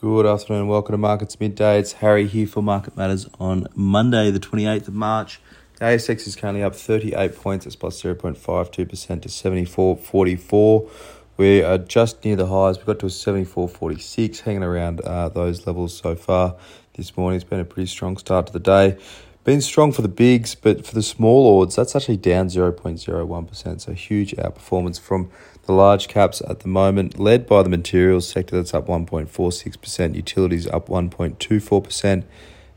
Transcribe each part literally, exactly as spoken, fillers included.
Good afternoon, welcome to Markets Midday. It's Harry here for Market Matters on Monday, the twenty-eighth of March. The A S X is currently up thirty-eight points. It's plus zero point five two percent to seventy-four forty-four. We are just near the highs. We got to a seventy-four forty-six, hanging around uh, those levels so far this morning. It's been a pretty strong start to the day. Been strong for the bigs, but for the small odds, that's actually down zero point zero one percent. So huge outperformance from the large caps at the moment, led by the materials sector. That's up one point four six percent. Utilities up one point two four percent.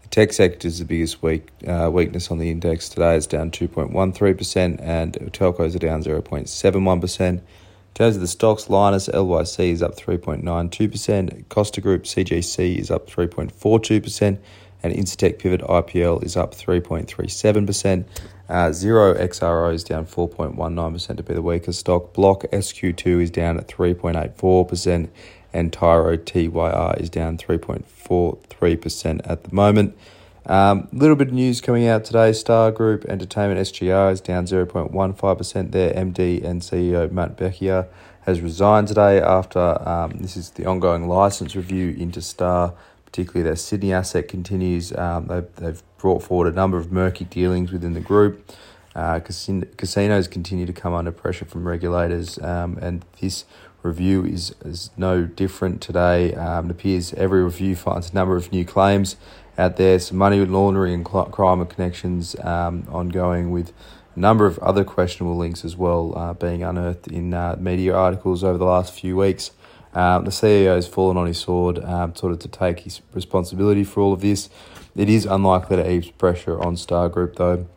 The tech sector is the biggest weak, uh, weakness on the index today. It's down two point one three percent, and telcos are down zero point seven one percent. In terms of the stocks, Linus, L Y C is up three point nine two percent. Costa Group, C G C is up three point four two percent. And Intertech Pivot, I P L, is up three point three seven percent. Uh, Zero, X R O, is down four point one nine percent to be the weakest stock. Block, S Q two, is down at three point eight four percent. And Tyro, T Y R, is down three point four three percent at the moment. A um, little bit of news coming out today. Star Group Entertainment, S G R, is down zero point one five percent. Their M D and C E O, Matt Bechia, has resigned today after um, this is the ongoing license review into Star. Particularly their Sydney asset continues. Um, they've, they've brought forward a number of murky dealings within the group. Uh, casin- casinos continue to come under pressure from regulators, um, and this review is, is no different today. Um, it appears every review finds a number of new claims out there, some money laundering and cl- crime and connections um, ongoing, with a number of other questionable links as well uh, being unearthed in uh, media articles over the last few weeks. Um, the C E O has fallen on his sword, um, sort of to take his responsibility for all of this. It is unlikely to ease pressure on Star Group, though.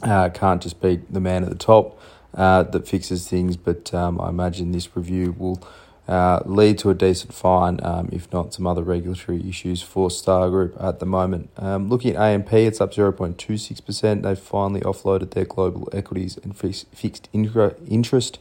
Uh, can't just be the man at the top uh, that fixes things, but um, I imagine this review will uh, lead to a decent fine, um, if not some other regulatory issues for Star Group at the moment. Um, looking at A M P, it's up zero point two six percent. They've finally offloaded their global equities and fixed interest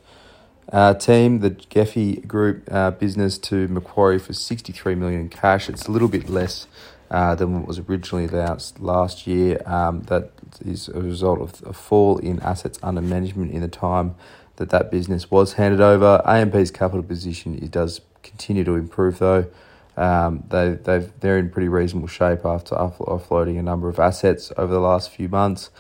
Uh, team, the Geffi Group uh, business, to Macquarie for sixty-three million dollars in cash. It's a little bit less uh, than what was originally announced last year. Um, that is a result of a fall in assets under management in the time that that business was handed over. A M P's capital position, it does continue to improve, though. Um, they they've they're in pretty reasonable shape after offloading a number of assets over the last few months.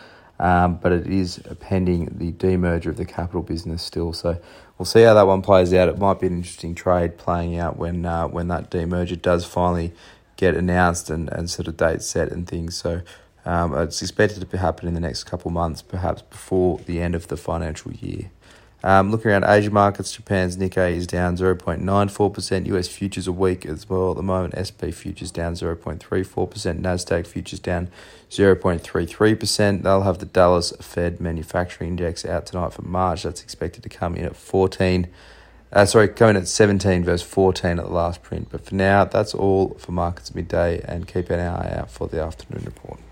Um, but it is pending the demerger of the capital business still. So we'll see how that one plays out. It might be an interesting trade playing out when uh, when that demerger does finally get announced and, and sort of date set and things. So um, it's expected to happen in the next couple of months, perhaps before the end of the financial year. Um, looking around Asia markets, Japan's Nikkei is down zero point nine four percent. U S futures are weak as well at the moment. S and P futures down zero point three four percent. NASDAQ futures down zero point three three percent. They'll have the Dallas Fed Manufacturing Index out tonight for March. That's expected to come in at fourteen. Uh, sorry, coming at seventeen versus fourteen at the last print. But for now, that's all for Markets Midday, and keep an eye out for the afternoon report.